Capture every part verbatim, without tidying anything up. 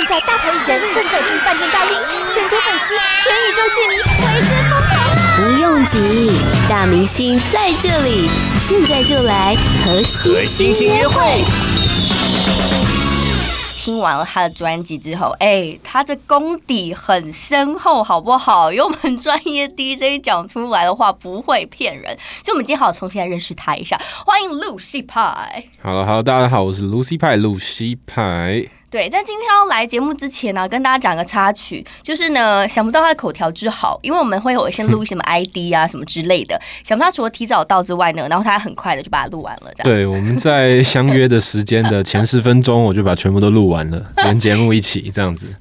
现在大牌艺人正走进饭店大厅，全球粉丝、全宇宙戏迷为之疯狂。不用急，大明星在这里，现在就来和星星约会。听完了他的专辑之后，哎、欸，他这功底很深厚，好不好？由我们专业 D J 讲出来的话不会骗人，所以我们今天好重新来认识他一下。欢迎 Lucy Pie。好了，好，大家好，我是 Lucy Pie， Lucy Pie。对，在今天要来节目之前呢、啊，跟大家讲个插曲，就是呢，想不到他的口条之好，因为我们会有一些录什么 I D 啊什么之类的，想不到除了提早到之外呢，然后他很快的就把它录完了，这样。对，我们在相约的时间的前十分钟，我就把全部都录完了，连节目一起这样子。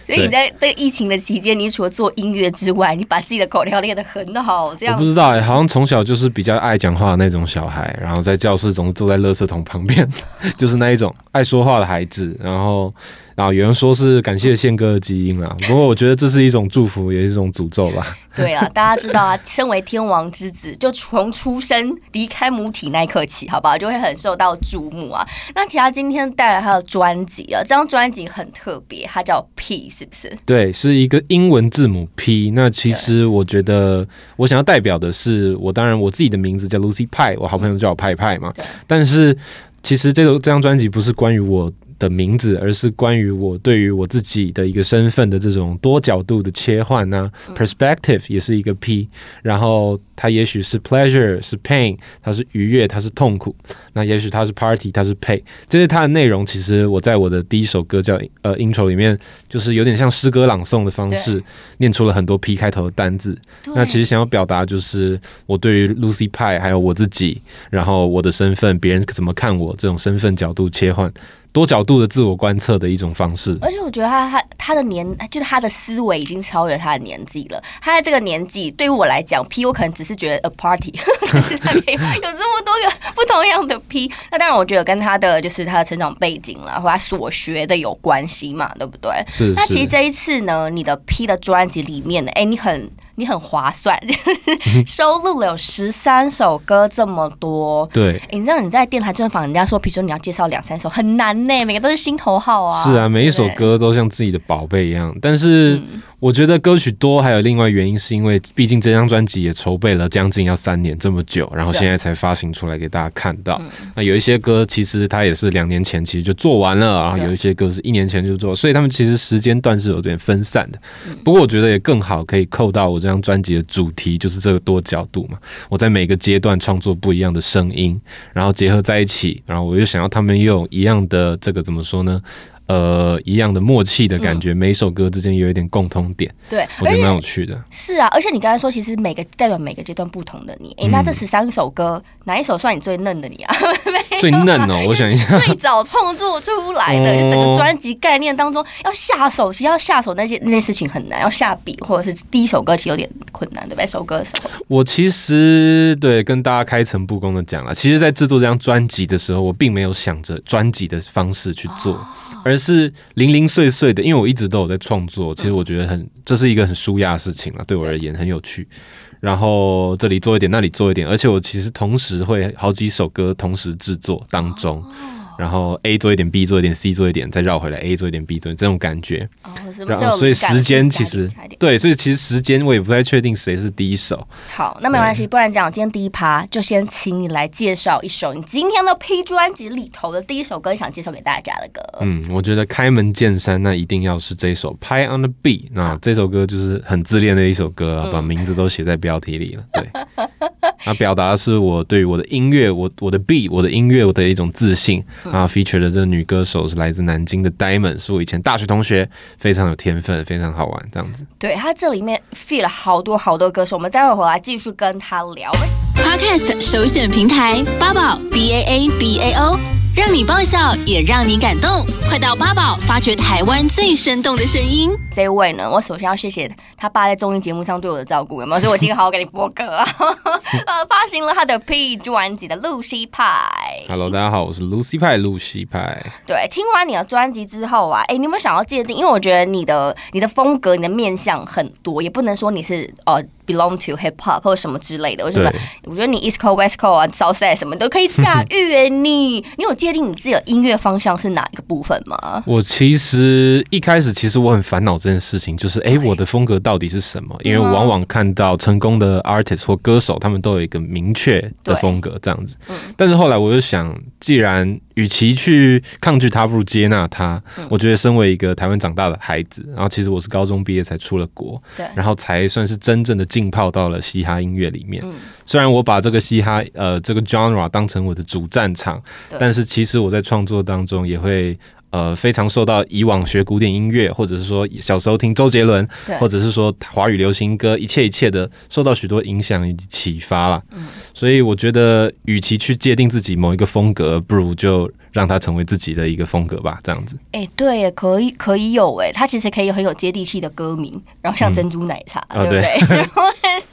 所以你在这个疫情的期间，你除了做音乐之外，你把自己的口条练得很好，这样。我不知道哎、欸，好像从小就是比较爱讲话的那种小孩，然后在教室总是坐在垃圾桶旁边，就是那一种爱说话的孩子，然后。然后，然后有人说是感谢宪哥的基因啦，不过我觉得这是一种祝福，也是一种诅咒吧。对啊，大家知道啊，身为天王之子，就从出生离开母体那一刻起，好不好，就会很受到注目啊。那其他今天带来他的专辑啊，这张专辑很特别，它叫 P， 是不是？对，是一个英文字母 P。那其实我觉得我想要代表的是，我当然我自己的名字叫 Lucy Pie， 我好朋友叫我派派嘛。但是其实这张专辑不是关于我的名字，而是关于我对于我自己的一个身份的这种多角度的切换啊、嗯、perspective 也是一个 P， 然后它也许是 pleasure 是 pain， 它是愉悦它是痛苦，那也许它是 party 它是 pay， 这是它的内容。其实我在我的第一首歌叫呃 intro 里面，就是有点像诗歌朗诵的方式念出了很多 P 开头的单字，那其实想要表达就是我对于 Lucy Pie 还有我自己，然后我的身份别人怎么看我，这种身份角度切换多角度的自我观测的一种方式。而且我觉得 他, 他, 他的年就是他的思维已经超越他的年纪了。他在这个年纪，对于我来讲 P 我可能只是觉得 a party， 可是他可以有这么多个不同样的 P。 那当然我觉得跟他的就是他的成长背景啦，或他所学的有关系嘛，对不对？是是。那其实这一次呢，你的 P 的专辑里面呢，哎，你很你很划算，收录了有十三首歌，这么多。对、欸，你知道你在电台专访，人家说，比如说你要介绍两三首很难呢、欸，每个都是心头好啊。是啊，每一首歌都像自己的宝贝一样。但是我觉得歌曲多，还有另外原因是因为，毕竟这张专辑也筹备了将近要三年这么久，然后现在才发行出来给大家看到。那有一些歌其实它也是两年前其实就做完了，然后有一些歌是一年前就做，所以他们其实时间段是有点分散的。不过我觉得也更好，可以扣到我这。这张专辑的主题就是这个多角度嘛，我在每个阶段创作不一样的声音，然后结合在一起，然后我又想要他们用一样的这个怎么说呢？呃，一样的默契的感觉，嗯、每一首歌之间有一点共通点，对，我觉得蛮有趣的。是啊，而且你刚才说，其实每个代表每个阶段不同的你，哎、欸，那这十三首歌、嗯，哪一首算你最嫩的你啊？最嫩哦，我想一下，最早创作出来的，就整个专辑概念当中，要下手，其实要下手那些那些事情很难，要下笔或者是第一首歌其实有点困难，对吧？首歌的时候，我其实对跟大家开诚布公的讲了，其实，在制作这张专辑的时候，我并没有想着专辑的方式去做。哦，而是零零碎碎的，因为我一直都有在创作，其实我觉得很这是一个很舒压的事情啦，对我而言很有趣。然后这里做一点，那里做一点，而且我其实同时会好几首歌同时制作当中。然后 A 做一点 B 做一点 C 做一点再绕回来 A 做一点 B 做一点这种感觉、哦、然后所以时间其实对所以其实时间我也不太确定谁是第一首。好，那没关系，不然讲今天第一趴就先请你来介绍一首你今天的 P 专辑里头的第一首歌，想介绍给大家的歌。嗯，我觉得开门见山那一定要是这首 Pie on the Beat， 那这首歌就是很自恋的一首歌、啊嗯、把名字都写在标题里了，对。那表达的是我对于我的音乐 我, 我的 beat 我的音乐我的一种自信。啊 feature 的这女歌手是来自南京的 Diamond， 是我以前大学同学，非常有天分，非常好玩这样子。对，她这里面 feat 了好多好多歌手，我们待会回来继续跟她聊。Podcast 首选平台八宝 B A A B A O， 让你爆笑也让你感动，快到八宝发掘台湾最生动的声音。这位呢，我首先要谢谢他爸在综艺节目上对我的照顾，有没有？所以我今天好好给你播歌啊。呃，发行了他的 P 专辑的 Lucy Pie。Hello， 大家好，我是 Lucy Pie， Lucy Pie。对，听完你的专辑之后啊，哎、欸，你有没有想要界定？因为我觉得你的你的风格、你的面向很多，也不能说你是呃。belong to hip hop 或什么之类的。我觉得，我觉得你 East Coast West Coast 啊 Southside 什么都可以驾驭诶。你你有界定你自己的音乐方向是哪一个部分吗？我其实一开始其实我很烦恼这件事情，就是哎、欸，我的风格到底是什么？因为我往往看到成功的 artist 或歌手，他们都有一个明确的风格这样子。嗯、但是后来我就想，既然与其去抗拒它，不如接纳它、嗯。我觉得身为一个台湾长大的孩子，然后其实我是高中毕业才出了国，然后才算是真正的浸泡到了嘻哈音乐里面、嗯。虽然我把这个嘻哈呃这个 genre 当成我的主战场，但是其实我在创作当中也会。呃，非常受到以往学古典音乐，或者是说小时候听周杰伦，或者是说华语流行歌，一切一切的受到许多影响以及启发啦、嗯。所以我觉得，与其去界定自己某一个风格，不如就让它成为自己的一个风格吧，这样子。哎、欸，对耶，可以可以有哎，它其实可以有很有接地气的歌名，然后像珍珠奶茶，嗯、对不对？哦、对然后但是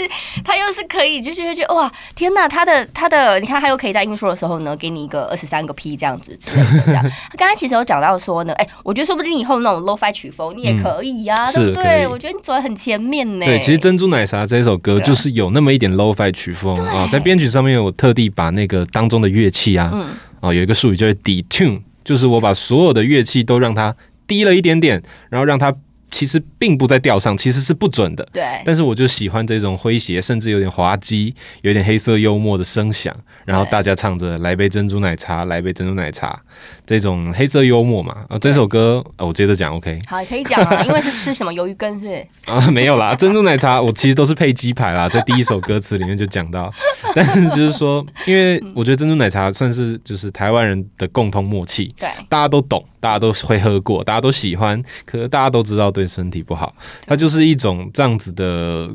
它又是可以，就是会觉得哇，天哪，它的它的，你看它又可以在音说的时候呢，给你一个二十三个 P 这样子之类的。这样，他刚才其实有讲到说呢，哎、欸，我觉得说不定以后那种 lo-fi 曲风你也可以呀、啊嗯，对不对？我觉得你走在很前面呢。对，其实珍珠奶茶这首歌就是有那么一点 lo-fi 曲风啊、哦，在编曲上面我特地把那个当中的乐器啊。嗯哦、有一个术语就是 detune， 就是我把所有的乐器都让它低了一点点，然后让它其实并不在调上，其实是不准的。对。但是我就喜欢这种诙谐，甚至有点滑稽，有点黑色幽默的声响，然后大家唱着来杯珍珠奶茶，来杯珍珠奶茶，这种黑色幽默嘛。啊、这首歌、哦、我接着讲 ，OK？ 好，可以讲啊，因为是吃什么鱿鱼羹是不是？啊，没有啦，珍珠奶茶我其实都是配鸡排啦，在第一首歌词里面就讲到。但是就是说，因为我觉得珍珠奶茶算是就是台湾人的共同默契，对，大家都懂，大家都会喝过，大家都喜欢，可是大家都知道。对身体不好，它就是一种这样子的，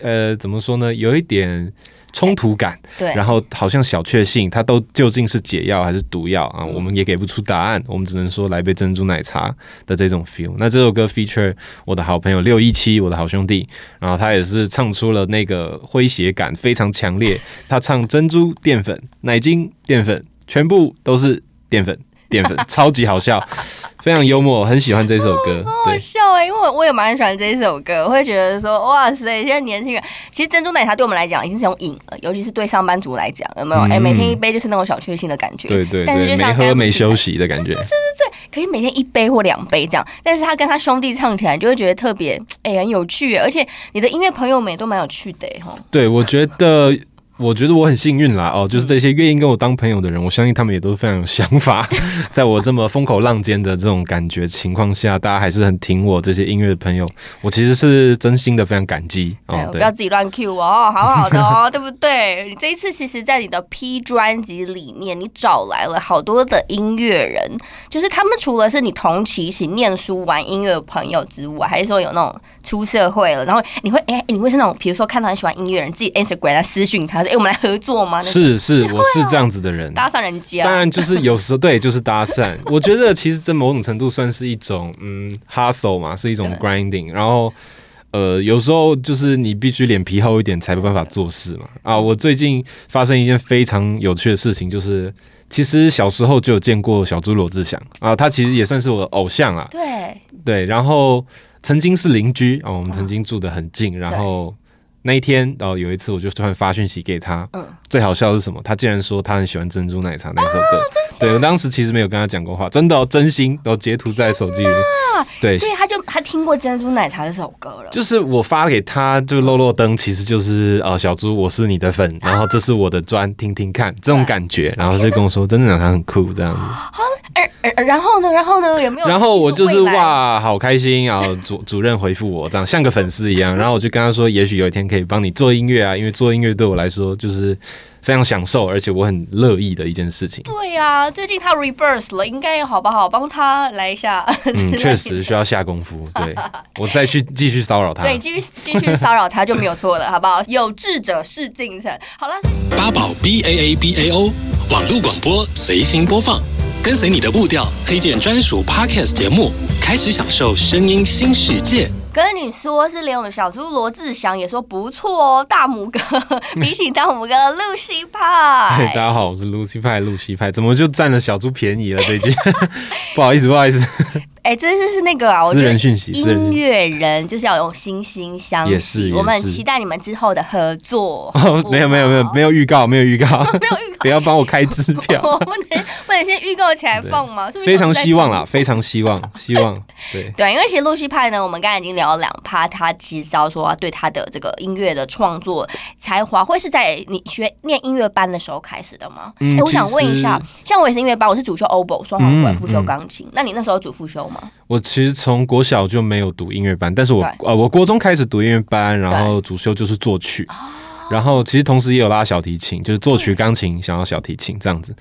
呃，怎么说呢？有一点冲突感，对，然后好像小确幸，它都究竟是解药还是毒药啊、嗯？我们也给不出答案，我们只能说来杯珍珠奶茶的这种 feel。那这首歌 feature 我的好朋友六一七，我的好兄弟，然后他也是唱出了那个诙谐感非常强烈，他唱珍珠淀粉、奶精淀粉，全部都是淀粉。淀粉超级好笑，非常幽默，很喜欢这首歌。哦、好笑哎、欸，因为我也蛮喜欢这首歌，我会觉得说，哇塞，现在年轻人其实珍珠奶茶对我们来讲已经是一种瘾了，尤其是对上班族来讲，有没有？哎、嗯欸，每天一杯就是那种小确幸的感觉，对 对, 對，但是就像没喝没休息的感觉，对对对，可以每天一杯或两杯这样。但是他跟他兄弟唱起来，就会觉得特别哎、欸、很有趣、欸，而且你的音乐朋友们也都蛮有趣的、欸、对，我觉得。我觉得我很幸运啦，哦，就是这些愿意跟我当朋友的人，我相信他们也都非常有想法。在我这么风口浪尖的这种感觉情况下，大家还是很挺我这些音乐的朋友，我其实是真心的非常感激。哦、对，我不要自己乱 Q 哦，好好的哦，对不对？你这一次其实，在你的 P 专辑里面，你找来了好多的音乐人，就是他们除了是你同期一起念书玩音乐的朋友之外，还是说有那种出社会了，然后你会哎、欸，你会是那种比如说看到很喜欢音乐人，自己 Instagram 来私讯他。哎、欸，我们来合作吗？是是，我是这样子的人，搭讪人家。当然就是有时候对，就是搭讪。我觉得其实这某种程度算是一种嗯 hustle 嘛，是一种 grinding。然后呃，有时候就是你必须脸皮厚一点，才有办法做事嘛。啊，我最近发生一件非常有趣的事情，就是。其实小时候就有见过小猪罗志祥啊，他其实也算是我的偶像啦。对对，然后曾经是邻居啊、哦，我们曾经住得很近。然后那一天，哦，有一次我就突然发讯息给他。嗯。最好笑的是什么？他竟然说他很喜欢珍珠奶茶那首歌。啊、对，我当时其实没有跟他讲过话，真的、哦、真心，然后截图在手机里面。对，所以他就他听过珍珠奶茶这首歌了。就是我发给他，就漏漏灯，其实就是啊、呃，小猪我是你的粉，然后这是我的专，听听看这种感觉，然后就跟我说珍珠奶茶很酷这样子。好、呃，然后呢，然后呢，有没有？然后我就是哇，好开心啊！主主任回复我这样，像个粉丝一样。然后我就跟他说，也许有一天可以帮你做音乐啊，因为做音乐对我来说就是。非常享受，而且我很乐意的一件事情。对呀、啊，最近他 reverse 了，应该好不好？帮他来一下。嗯，确实需要下功夫。对，我再去继续骚扰他。对，继续继续骚扰他就没有错了，好不好？有志者事竟成。好了，八宝 B A A B A O 网路广播随心播放，跟随你的步调，推荐专属 podcast 节目，开始享受声音新世界。跟你说，是连我们小猪罗志祥也说不错哦，大拇哥比起大拇哥 Lucy Pie。大家好，我是 Lucy Pie，Lucy Pie 怎么就占了小猪便宜了？这句不好意思，不好意思。哎、欸，这就是那个啊，我觉得音乐人就是要有惺惺相惜，也是也是我们很期待你们之后的合作。哦、没有没有没有没有预告，没有预告，没有预告，不要帮我开支票，我不能不能先预告起来放吗？非常希望啦，非常希望，希望对对，因为其实Lucy Pie呢，我们刚才已经聊了两趴，他其实知道说对他的这个音乐的创作才华，会是在你学念音乐班的时候开始的吗？嗯欸、我想问一下，像我也是音乐班，我是主修 oboe 双簧管，辅修钢琴、嗯嗯，那你那时候主辅修吗？我其实从国小就没有读音乐班，但是我呃，我国中开始读音乐班，然后主修就是作曲，然后其实同时也有拉小提琴，就是作曲钢琴，想要小提琴这样子。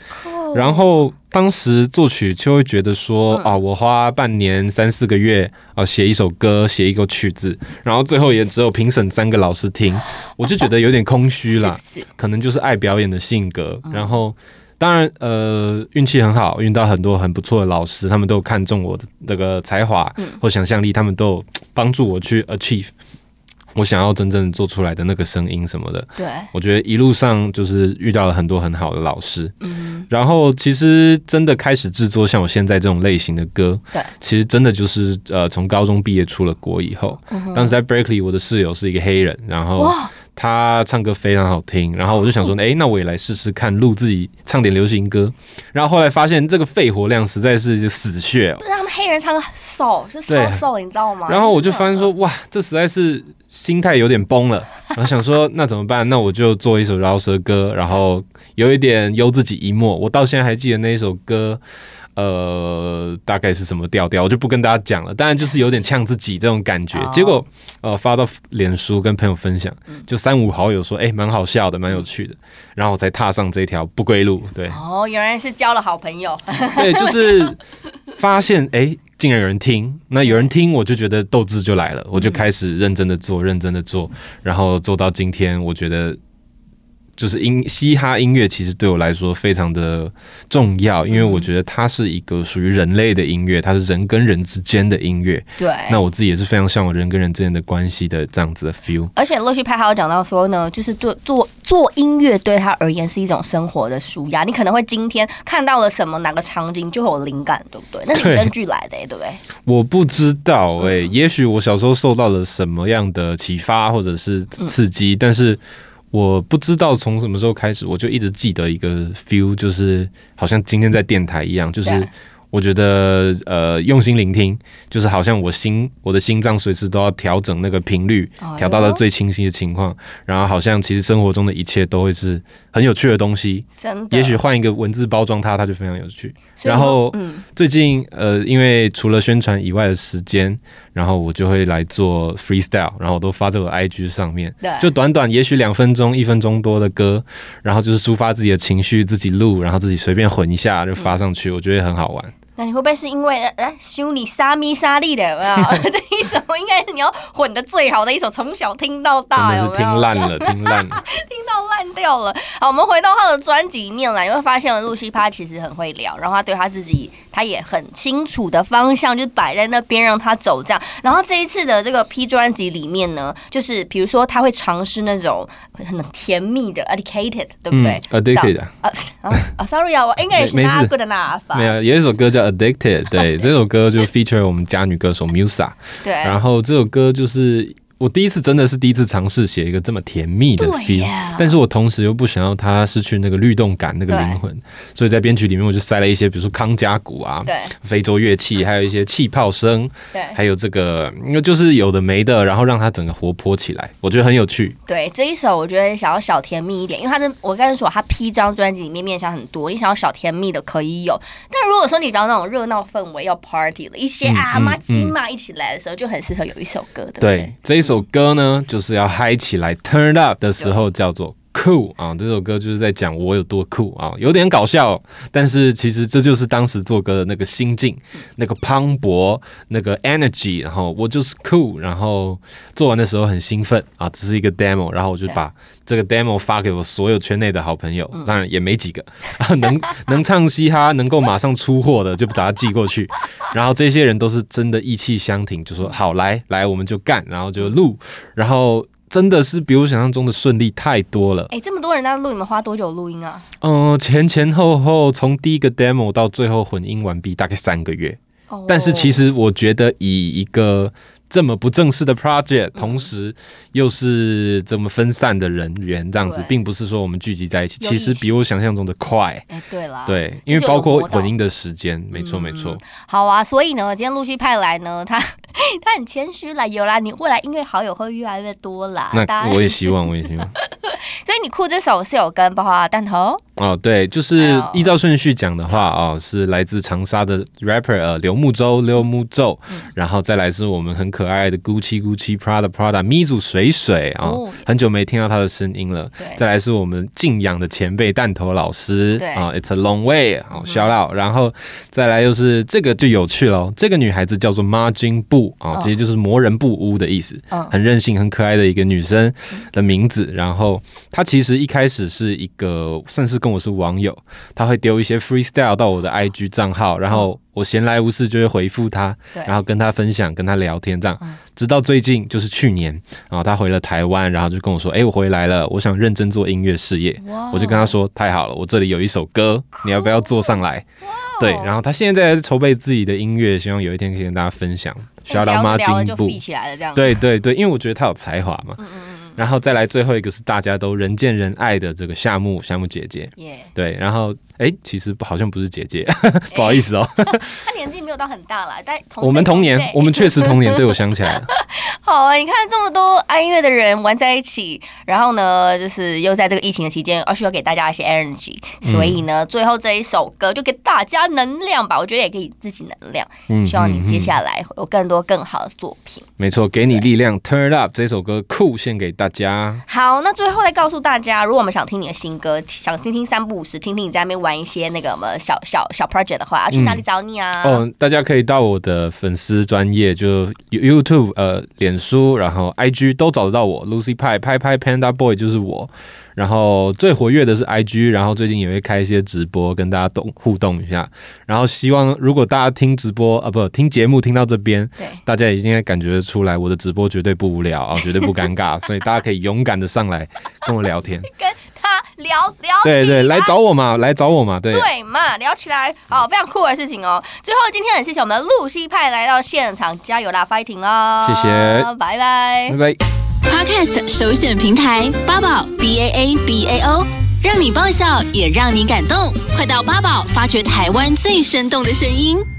然后当时作曲就会觉得说、嗯、啊，我花半年三四个月啊写一首歌，写一个曲子，然后最后也只有评审三个老师听，我就觉得有点空虚啦，是是可能就是爱表演的性格，嗯、然后。当然，呃，运气很好，遇到很多很不错的老师，他们都看中我的这个才华或想象力，他们都有帮助我去 achieve 我想要真正做出来的那个声音什么的。对，我觉得一路上就是遇到了很多很好的老师。嗯，然后其实真的开始制作像我现在这种类型的歌，对，其实真的就是呃，从高中毕业出了国以后，嗯、当时在 Berkeley， 我的室友是一个黑人，然后。他唱歌非常好听，然后我就想说，哎、欸，那我也来试试看，录自己唱点流行歌。然后后来发现这个肺活量实在是死穴、喔，不是他们黑人唱歌 soul 是 soul soul， 你知道吗？然后我就发现说，哇，这实在是心态有点崩了。然后想说，那怎么办？那我就做一首饶舌歌，然后有一点悠自己一默。我到现在还记得那一首歌。呃，大概是什么调调，我就不跟大家讲了。当然就是有点呛自己这种感觉。结果呃发到脸书跟朋友分享，就三五好友说，哎、欸，蛮好笑的，蛮有趣的。然后我才踏上这条不归路。对，哦，原来是交了好朋友。对，就是发现哎、欸，竟然有人听。那有人听，我就觉得斗志就来了，我就开始认真的做，认真的做，然后做到今天，我觉得。就是音嘻哈音乐其实对我来说非常的重要，因为我觉得它是一个属于人类的音乐，它是人跟人之间的音乐。对，那我自己也是非常向往人跟人之间的关系的这样子的 feel。而且Lucy Pie还有讲到说呢，就是做做做音乐对他而言是一种生活的抒压，你可能会今天看到了什么哪个场景就会有灵感，对不对？那是与生俱来的、欸，对不对？我不知道哎、欸嗯，也许我小时候受到了什么样的启发或者是刺激，嗯、但是。我不知道从什么时候开始，我就一直记得一个 feel， 就是好像今天在电台一样，就是我觉得呃用心聆听，就是好像我心我的心脏随时都要调整那个频率，调到了最清晰的情况、哦，然后好像其实生活中的一切都会是很有趣的东西，真的，也许换一个文字包装它，它就非常有趣。然后、嗯、最近呃，因为除了宣传以外的时间。然后我就会来做 freestyle， 然后我都发在我的 I G 上面，就短短也许两分钟、一分钟多的歌，然后就是抒发自己的情绪，自己录，然后自己随便混一下就发上去，嗯、我觉得很好玩。那你会不会是因为来修你沙咪沙利的有没有？这一首应该是你要混的最好的一首，从小听到大有没有？真的是听烂了，听烂了，听到烂掉了。好，我们回到他的专辑里面来，你会发现Lucy Pie其实很会聊，然后他对他自己他也很清楚的方向，就是摆在那边让他走这样。然后这一次的这个 P 专辑里面呢，就是比如说他会尝试那种很甜蜜的 addicted， 对不对、嗯、？addicted 啊啊 ，sorry 啊，我 English not good enough。没有，有一首歌叫。Addicted， 对，这首歌就 feature 我们家女歌手 Musa， 对，然后这首歌就是我第一次真的是第一次尝试写一个这么甜蜜的 feel， 但是我同时又不想要它失去那个律动感那个灵魂，所以在编曲里面我就塞了一些比如说康加鼓啊，对，非洲乐器，还有一些气泡声，对，还有这个因为就是有的没的，然后让它整个活泼起来，我觉得很有趣。对，这一首我觉得想要小甜蜜一点，因为它是我刚才说它 P 张专辑里面面向很多，你想要小甜蜜的可以有，但如果说你找那种热闹氛围要 party 了一些啊妈鸡嘛一起来的时候，就很适合有一首歌，对不对？对，这一首。这首歌呢，就是要嗨起来 ，turn up 的时候叫做 cool 啊。这首歌就是在讲我有多酷啊，有点搞笑，但是其实这就是当时做歌的那个心境、嗯、那个磅礴、那个 energy。然后我就是 cool， 然后做完的时候很兴奋啊，这是一个 demo， 然后我就把这个 demo 发给我所有圈内的好朋友，嗯、当然也没几个、啊、能能唱嘻哈，能够马上出货的就把它寄过去。然后这些人都是真的意气相挺，就说好来来我们就干，然后就录，然后真的是比我想象中的顺利太多了。哎、欸，这么多人在录，你们花多久录音啊？嗯、呃，前前后后从第一个 demo 到最后混音完毕，大概三个月。哦、但是其实我觉得以一个这么不正式的 project， 同时又是这么分散的人员，这样子，并不是说我们聚集在一起，其实比我想象中的快。哎、欸，对啦，对，因为包括混音的时间，没错没错、嗯。好啊，所以呢，今天陆续派来呢，他他很谦虚啦，有啦，你未来音乐好友会越来越多啦。那我也希望，我也希望。所以你酷这首是有跟包括弹头哦，对，就是依照顺序讲的话哦，是来自长沙的 rapper、呃、刘木周刘木周、嗯，然后再来是我们很可爱的 Gucci Gucci Prada Prada 咪组水水啊、哦哦，很久没听到他的声音了。再来是我们敬仰的前辈弹头老师啊、哦、，It's a long way， 好、哦、shout out、嗯。然后再来又是这个就有趣喽，这个女孩子叫做 Margin Bu 啊、哦，其实就是魔人布屋的意思、哦，很任性很可爱的一个女生的名字。嗯、然后她其实一开始是一个算是。跟我是网友，他会丢一些 freestyle 到我的 I G 账号，然后我闲来无事就会回复他，然后跟他分享，跟他聊天这样，直到最近就是去年，然后他回了台湾，然后就跟我说：“哎、欸，我回来了，我想认真做音乐事业。”我就跟他说：“太好了，我这里有一首歌，你要不要做上来？”对，然后他现在在筹备自己的音乐，希望有一天可以跟大家分享。需要到妈进一步，对对对，因为我觉得他有才华嘛。嗯嗯，然后再来最后一个是大家都人见人爱的这个夏木夏木姐姐， yeah. 对，然后哎，其实好像不是姐姐，不好意思哦，她年纪没有到很大啦，但同我们同年，我们确实同年，对，我想起来了。好啊，你看这么多爱音乐的人玩在一起，然后呢，就是又在这个疫情的期间，而需要给大家一些 energy， 所以呢，嗯、最后这一首歌就给大家能量吧，我觉得也可以自己能量，嗯、希望你接下来有更多更好的作品。没错，给你力量 ，Turn Up 这首歌酷献给大家。好，那最后再告诉大家，如果我们想听你的新歌，想听听三不五时，听听你在那边玩。玩一些那个什么小小小 project 的话，去哪里找你啊？嗯、哦，大家可以到我的粉丝专页，就 YouTube 呃、脸书，然后 I G 都找得到我 ，Lucy Pie 拍拍 Panda Boy 就是我。然后最活跃的是 I G， 然后最近也会开一些直播跟大家互动一下。然后希望如果大家听直播啊不听节目听到这边，大家已经感觉出来我的直播绝对不无聊啊，绝对不尴尬，所以大家可以勇敢的上来跟我聊天，跟他聊聊起来，对对，来找我嘛，来找我嘛，对对嘛，聊起来，好，非常酷的事情哦。最后今天很谢谢我们的露西派来到现场，加油啦 ，fighting 啦，谢谢，拜拜，拜拜。Podcast 首选平台八宝 B A A B A O， 让你爆笑也让你感动，快到八宝发掘台湾最生动的声音。